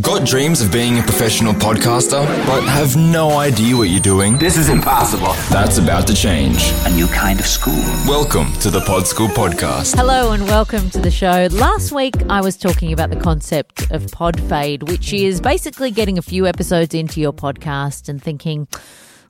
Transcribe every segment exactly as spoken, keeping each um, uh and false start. Got dreams of being a professional podcaster, but have no idea what you're doing? This is impossible. That's about to change. A new kind of school. Welcome to the Pod School Podcast. Hello and welcome to the show. Last week, I was talking about the concept of pod fade, which is basically getting a few episodes into your podcast and thinking,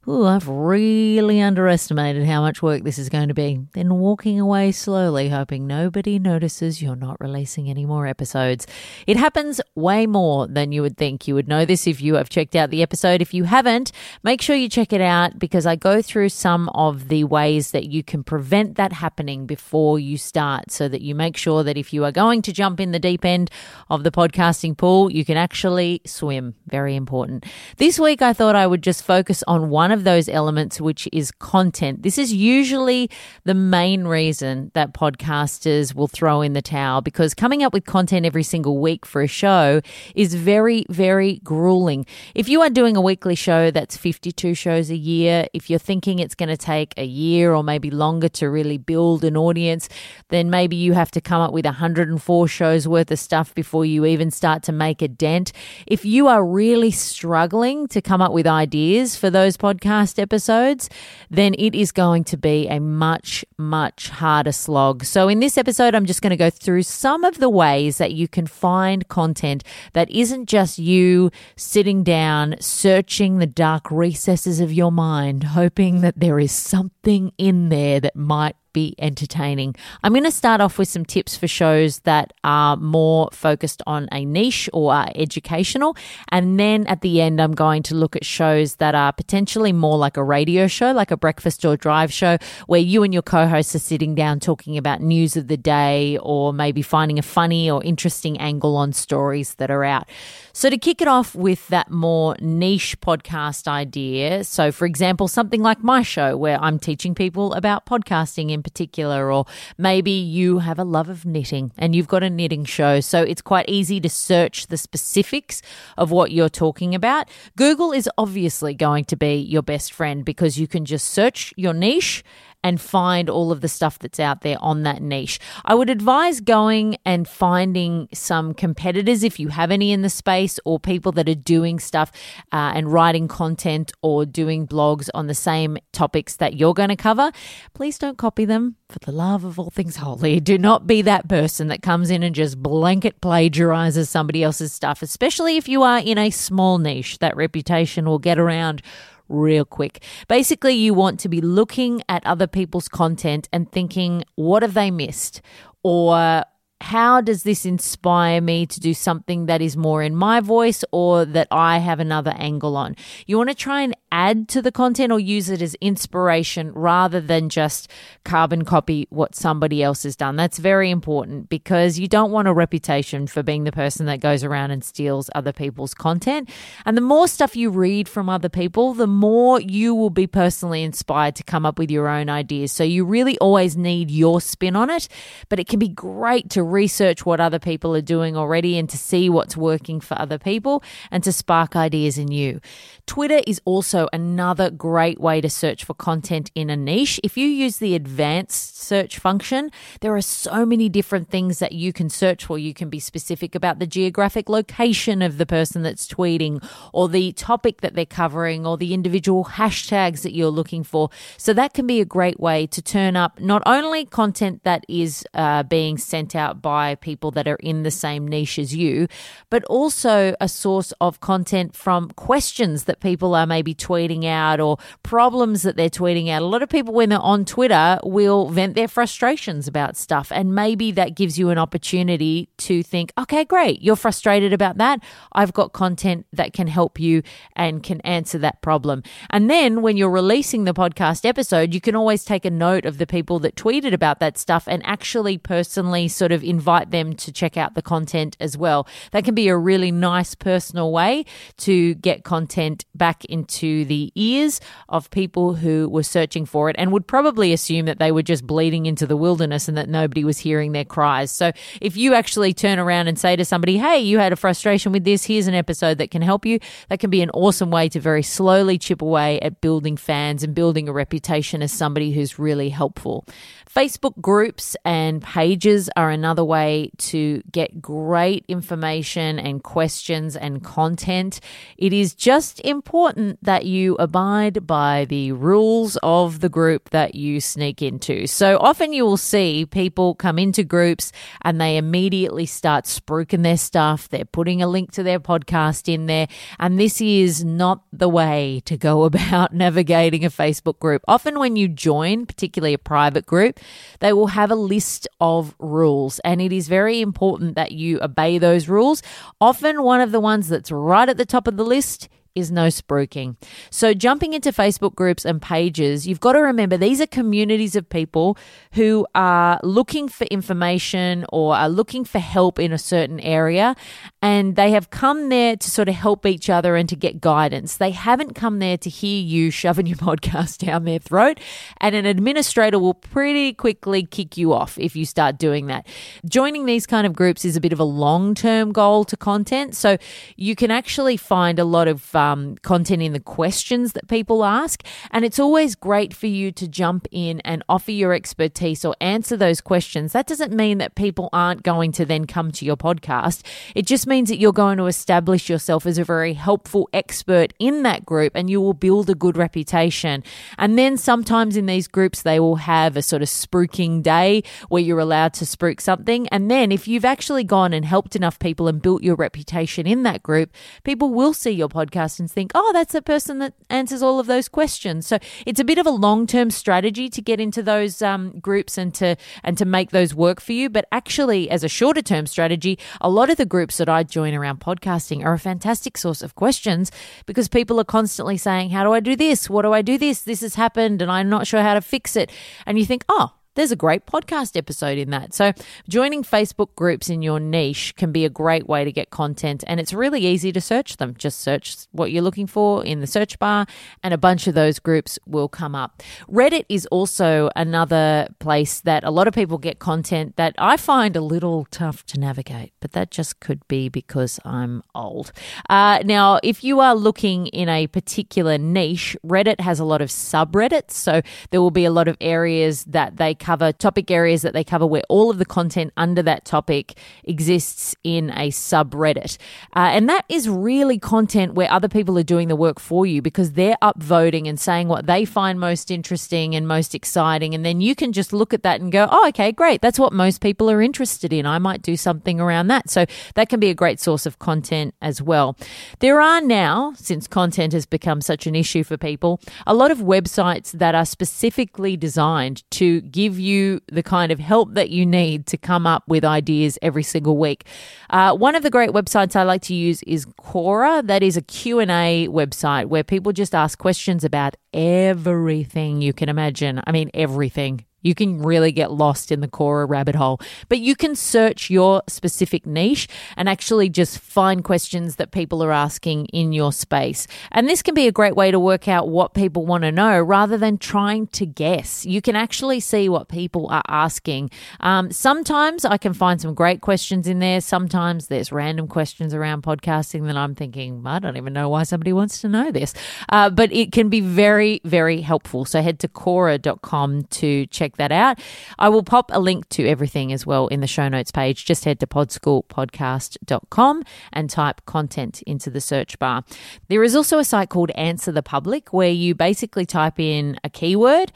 ooh, I've really underestimated how much work this is going to be. Then walking away slowly, hoping nobody notices you're not releasing any more episodes. It happens way more than you would think. You would know this if you have checked out the episode. If you haven't, make sure you check it out because I go through some of the ways that you can prevent that happening before you start so that you make sure that if you are going to jump in the deep end of the podcasting pool, you can actually swim. Very important. This week, I thought I would just focus on one of those elements, which is content. This is usually the main reason that podcasters will throw in the towel because coming up with content every single week for a show is very, very grueling. If you are doing a weekly show, that's fifty-two shows a year. If you're thinking it's going to take a year or maybe longer to really build an audience, then maybe you have to come up with one hundred four shows worth of stuff before you even start to make a dent. If you are really struggling to come up with ideas for those podcasts, episodes, then it is going to be a much, much harder slog. So in this episode, I'm just going to go through some of the ways that you can find content that isn't just you sitting down, searching the dark recesses of your mind, hoping that there is something in there that might be entertaining. I'm going to start off with some tips for shows that are more focused on a niche or are educational. And then at the end, I'm going to look at shows that are potentially more like a radio show, like a breakfast or drive show, where you and your co-hosts are sitting down talking about news of the day or maybe finding a funny or interesting angle on stories that are out. So to kick it off with that more niche podcast idea, so for example, something like my show where I'm teaching people about podcasting in in particular, or maybe you have a love of knitting and you've got a knitting show. So it's quite easy to search the specifics of what you're talking about. Google is obviously going to be your best friend because you can just search your niche and find all of the stuff that's out there on that niche. I would advise going and finding some competitors if you have any in the space or people that are doing stuff uh, and writing content or doing blogs on the same topics that you're going to cover. Please don't copy them. For the love of all things holy, do not be that person that comes in and just blanket plagiarizes somebody else's stuff, especially if you are in a small niche. That reputation will get around real quick. Basically, you want to be looking at other people's content and thinking, what have they missed? Or how does this inspire me to do something that is more in my voice or that I have another angle on? You want to try and add to the content or use it as inspiration rather than just carbon copy what somebody else has done. That's very important because you don't want a reputation for being the person that goes around and steals other people's content. And the more stuff you read from other people, the more you will be personally inspired to come up with your own ideas. So you really always need your spin on it, but it can be great to research what other people are doing already and to see what's working for other people and to spark ideas in you. Twitter is also another great way to search for content in a niche. If you use the advanced search function, there are so many different things that you can search for. You can be specific about the geographic location of the person that's tweeting or the topic that they're covering or the individual hashtags that you're looking for. So that can be a great way to turn up not only content that is uh, being sent out by people that are in the same niche as you, but also a source of content from questions that people are maybe tweeting out or problems that they're tweeting out. A lot of people, when they're on Twitter, will vent their frustrations about stuff, and maybe that gives you an opportunity to think, okay, great, you're frustrated about that. I've got content that can help you and can answer that problem. And then when you're releasing the podcast episode, you can always take a note of the people that tweeted about that stuff and actually personally sort of invite them to check out the content as well. That can be a really nice personal way to get content back into the ears of people who were searching for it and would probably assume that they were just bleeding into the wilderness and that nobody was hearing their cries. So if you actually turn around and say to somebody, hey, you had a frustration with this, here's an episode that can help you, that can be an awesome way to very slowly chip away at building fans and building a reputation as somebody who's really helpful. Facebook groups and pages are another another way to get great information and questions and content. It is just important that you abide by the rules of the group that you sneak into. So often you will see people come into groups and they immediately start spruiking their stuff. They're putting a link to their podcast in there. And this is not the way to go about navigating a Facebook group. Often when you join, particularly a private group, they will have a list of rules. And it is very important that you obey those rules. Often one of the ones that's right at the top of the list is no spruiking. So jumping into Facebook groups and pages, you've got to remember these are communities of people who are looking for information or are looking for help in a certain area, and they have come there to sort of help each other and to get guidance. They haven't come there to hear you shoving your podcast down their throat, and an administrator will pretty quickly kick you off if you start doing that. Joining these kind of groups is a bit of a long-term goal to content, so you can actually find a lot of Um, content in the questions that people ask. And it's always great for you to jump in and offer your expertise or answer those questions. That doesn't mean that people aren't going to then come to your podcast. It just means that you're going to establish yourself as a very helpful expert in that group, and you will build a good reputation. And then sometimes in these groups, they will have a sort of spruiking day where you're allowed to spruik something. And then if you've actually gone and helped enough people and built your reputation in that group, people will see your podcast and think, oh, that's the person that answers all of those questions. So it's a bit of a long-term strategy to get into those um, groups and to and to make those work for you. But actually, as a shorter-term strategy, a lot of the groups that I join around podcasting are a fantastic source of questions, because people are constantly saying, how do I do this? What do I do this? This has happened and I'm not sure how to fix it. And you think, oh, there's a great podcast episode in that. So joining Facebook groups in your niche can be a great way to get content, and it's really easy to search them. Just search what you're looking for in the search bar and a bunch of those groups will come up. Reddit is also another place that a lot of people get content that I find a little tough to navigate, but that just could be because I'm old. Uh, now, if you are looking in a particular niche, Reddit has a lot of subreddits, so there will be a lot of areas that they cover topic areas that they cover where all of the content under that topic exists in a subreddit. Uh, and that is really content where other people are doing the work for you, because they're upvoting and saying what they find most interesting and most exciting. And then you can just look at that and go, oh, okay, great. That's what most people are interested in. I might do something around that. So that can be a great source of content as well. There are now, since content has become such an issue for people, a lot of websites that are specifically designed to give give you the kind of help that you need to come up with ideas every single week. Uh, one of the great websites I like to use is Quora. That is a Q and A website where people just ask questions about everything you can imagine. I mean, everything. You can really get lost in the Quora rabbit hole, but you can search your specific niche and actually just find questions that people are asking in your space. And this can be a great way to work out what people want to know rather than trying to guess. You can actually see what people are asking. Um, sometimes I can find some great questions in there. Sometimes there's random questions around podcasting that I'm thinking, I don't even know why somebody wants to know this. Uh, but it can be very, very helpful. So head to Quora dot com to check that out. I will pop a link to everything as well in the show notes page. Just head to pod school podcast dot com and type content into the search bar. There is also a site called Answer the Public, where you basically type in a keyword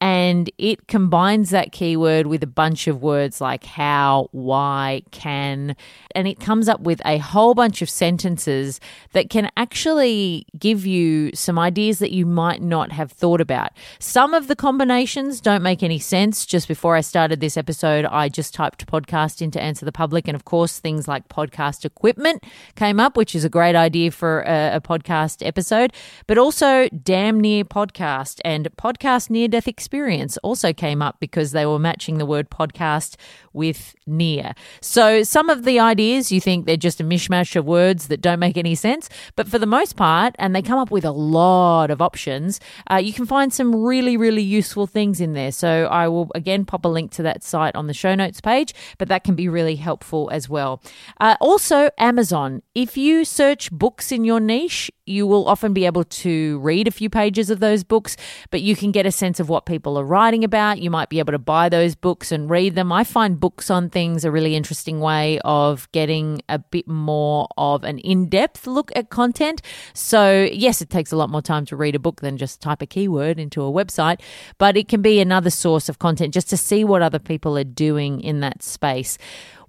and it combines that keyword with a bunch of words like how, why, can, and it comes up with a whole bunch of sentences that can actually give you some ideas that you might not have thought about. Some of the combinations don't make any sense. Just before I started this episode, I just typed podcast into Answer the Public, and of course things like podcast equipment came up, which is a great idea for a, a podcast episode, but also damn near podcast and podcast near-death experience. Experience also came up because they were matching the word podcast with near. So some of the ideas you think they're just a mishmash of words that don't make any sense, but for the most part, and they come up with a lot of options, uh, you can find some really, really useful things in there. So I will again pop a link to that site on the show notes page, but that can be really helpful as well. Uh, also, Amazon. If you search books in your niche, you will often be able to read a few pages of those books, but you can get a sense of what people people are writing about. You might be able to buy those books and read them. I find books on things a really interesting way of getting a bit more of an in-depth look at content. So yes, it takes a lot more time to read a book than just type a keyword into a website, but it can be another source of content just to see what other people are doing in that space.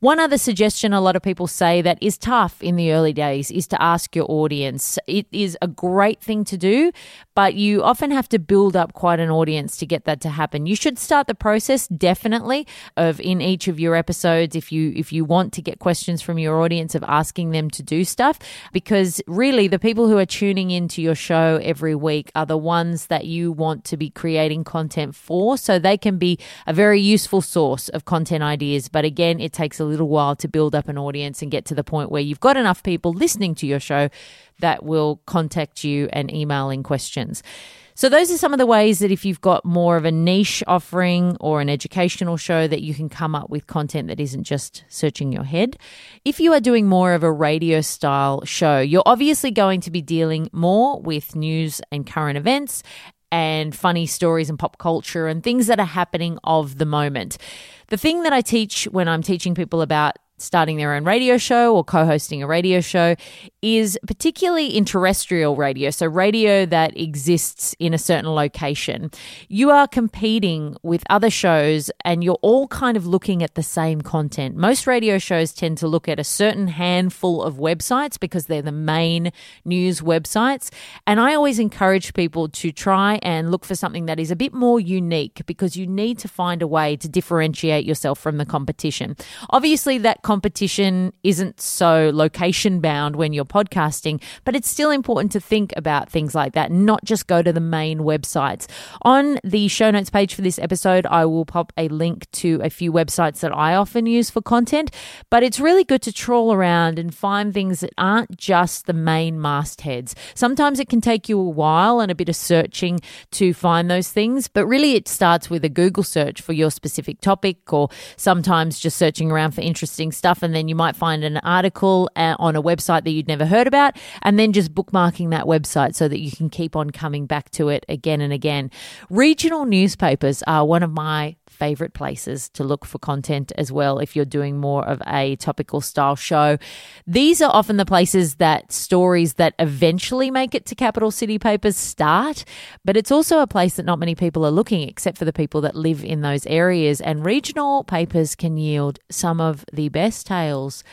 One other suggestion a lot of people say that is tough in the early days is to ask your audience. It is a great thing to do, but you often have to build up quite an audience to get that to happen. You should start the process definitely of in each of your episodes if you if you want to get questions from your audience of asking them to do stuff, because really the people who are tuning into your show every week are the ones that you want to be creating content for, so they can be a very useful source of content ideas. But again, it takes a little while to build up an audience and get to the point where you've got enough people listening to your show that will contact you and email in questions. So those are some of the ways that if you've got more of a niche offering or an educational show that you can come up with content that isn't just searching your head. If you are doing more of a radio style show, you're obviously going to be dealing more with news and current events and funny stories and pop culture and things that are happening of the moment. The thing that I teach when I'm teaching people about starting their own radio show or co-hosting a radio show is particularly in terrestrial radio, so radio that exists in a certain location. You are competing with other shows and you're all kind of looking at the same content. Most radio shows tend to look at a certain handful of websites because they're the main news websites, and I always encourage people to try and look for something that is a bit more unique, because you need to find a way to differentiate yourself from the competition. Obviously, that competition isn't so location bound when you're podcasting, but it's still important to think about things like that, not just go to the main websites. On the show notes page for this episode, I will pop a link to a few websites that I often use for content, but it's really good to trawl around and find things that aren't just the main mastheads. Sometimes it can take you a while and a bit of searching to find those things, but really it starts with a Google search for your specific topic, or sometimes just searching around for interesting stuff, and then you might find an article on a website that you'd never heard about, and then just bookmarking that website so that you can keep on coming back to it again and again. Regional newspapers are one of my favorite places to look for content as well if you're doing more of a topical style show. These are often the places that stories that eventually make it to capital city papers start, but it's also a place that not many people are looking except for the people that live in those areas, and regional papers can yield some of the best tales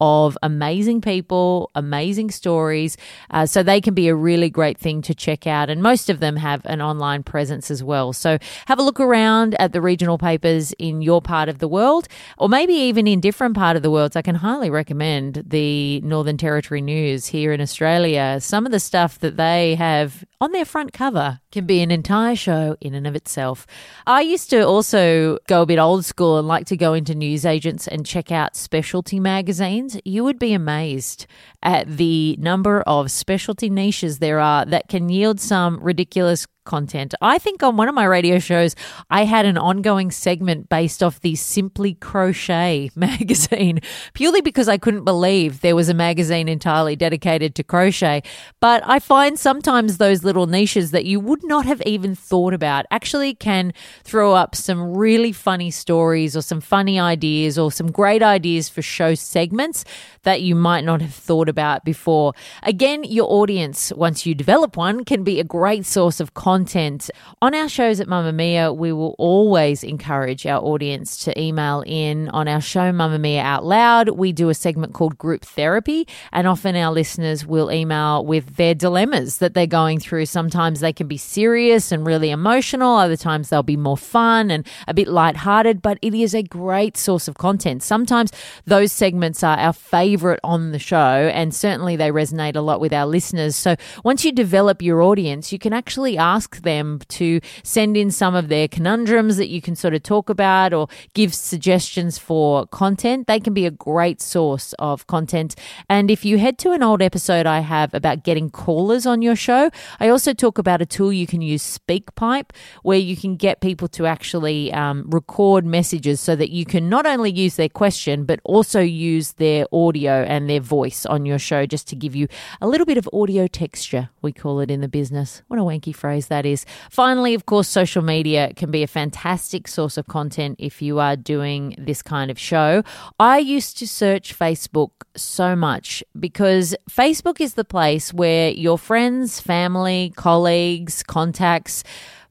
of amazing people, amazing stories. Uh, so they can be a really great thing to check out. And most of them have an online presence as well. So have a look around at the regional papers in your part of the world, or maybe even in different part of the world. So I can highly recommend the Northern Territory News here in Australia. Some of the stuff that they have on their front cover can be an entire show in and of itself. I used to also go a bit old school and like to go into newsagents and check out specialty magazines. You would be amazed at the number of specialty niches there are that can yield some ridiculous content. I think on one of my radio shows, I had an ongoing segment based off the Simply Crochet magazine, purely because I couldn't believe there was a magazine entirely dedicated to crochet. But I find sometimes those little niches that you would not have even thought about actually can throw up some really funny stories or some funny ideas or some great ideas for show segments that you might not have thought about before. Again, your audience, once you develop one, can be a great source of content. Content. On our shows at Mamma Mia, we will always encourage our audience to email in. On our show, Mamma Mia Out Loud, we do a segment called Group Therapy, and often our listeners will email with their dilemmas that they're going through. Sometimes they can be serious and really emotional. Other times they'll be more fun and a bit lighthearted, but it is a great source of content. Sometimes those segments are our favorite on the show, and certainly they resonate a lot with our listeners. So once you develop your audience, you can actually ask Ask them to send in some of their conundrums that you can sort of talk about or give suggestions for content. They can be a great source of content. And if you head to an old episode I have about getting callers on your show, I also talk about a tool you can use, SpeakPipe, where you can get people to actually um, record messages so that you can not only use their question but also use their audio and their voice on your show, just to give you a little bit of audio texture, we call it in the business. What a wanky phrase that that is. Finally, of course, social media can be a fantastic source of content if you are doing this kind of show. I used to search Facebook so much because Facebook is the place where your friends, family, colleagues, contacts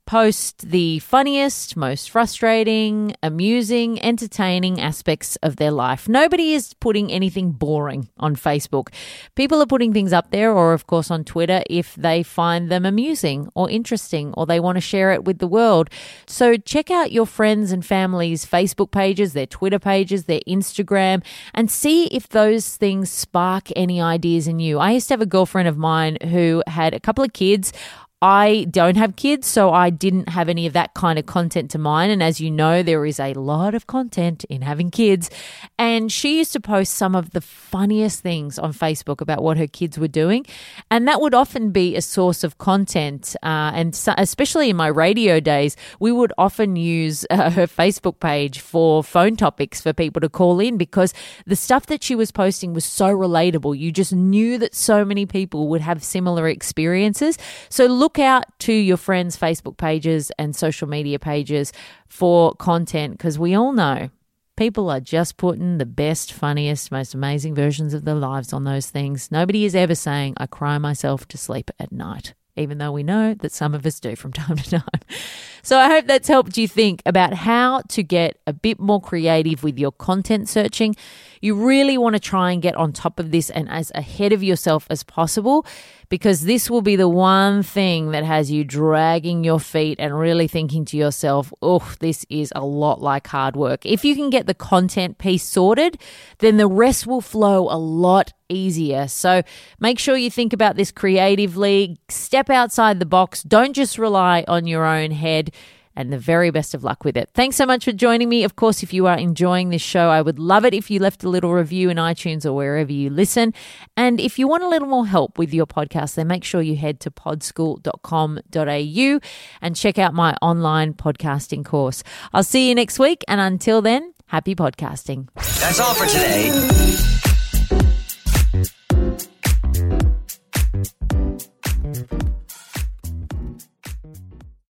post the funniest, most frustrating, amusing, entertaining aspects of their life. Nobody is putting anything boring on Facebook. People are putting things up there or, of course, on Twitter if they find them amusing or interesting or they want to share it with the world. So check out your friends and family's Facebook pages, their Twitter pages, their Instagram, and see if those things spark any ideas in you. I used to have a girlfriend of mine who had a couple of kids. I don't have kids, so I didn't have any of that kind of content to mine. And as you know, there is a lot of content in having kids. And she used to post some of the funniest things on Facebook about what her kids were doing. And that would often be a source of content. Uh, and so, especially in my radio days, we would often use uh, her Facebook page for phone topics for people to call in because the stuff that she was posting was so relatable. You just knew that so many people would have similar experiences. So look Look out to your friends' Facebook pages and social media pages for content because we all know people are just putting the best, funniest, most amazing versions of their lives on those things. Nobody is ever saying, I cry myself to sleep at night, even though we know that some of us do from time to time. So I hope that's helped you think about how to get a bit more creative with your content searching. You really want to try and get on top of this and as ahead of yourself as possible because this will be the one thing that has you dragging your feet and really thinking to yourself, oh, this is a lot like hard work. If you can get the content piece sorted, then the rest will flow a lot easier. So make sure you think about this creatively. Step outside the box. Don't just rely on your own head. And the very best of luck with it. Thanks so much for joining me. Of course, if you are enjoying this show, I would love it if you left a little review in iTunes or wherever you listen. And if you want a little more help with your podcast, then make sure you head to pod school dot com dot a u and check out my online podcasting course. I'll see you next week. And until then, happy podcasting. That's all for today.